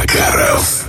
Макаров.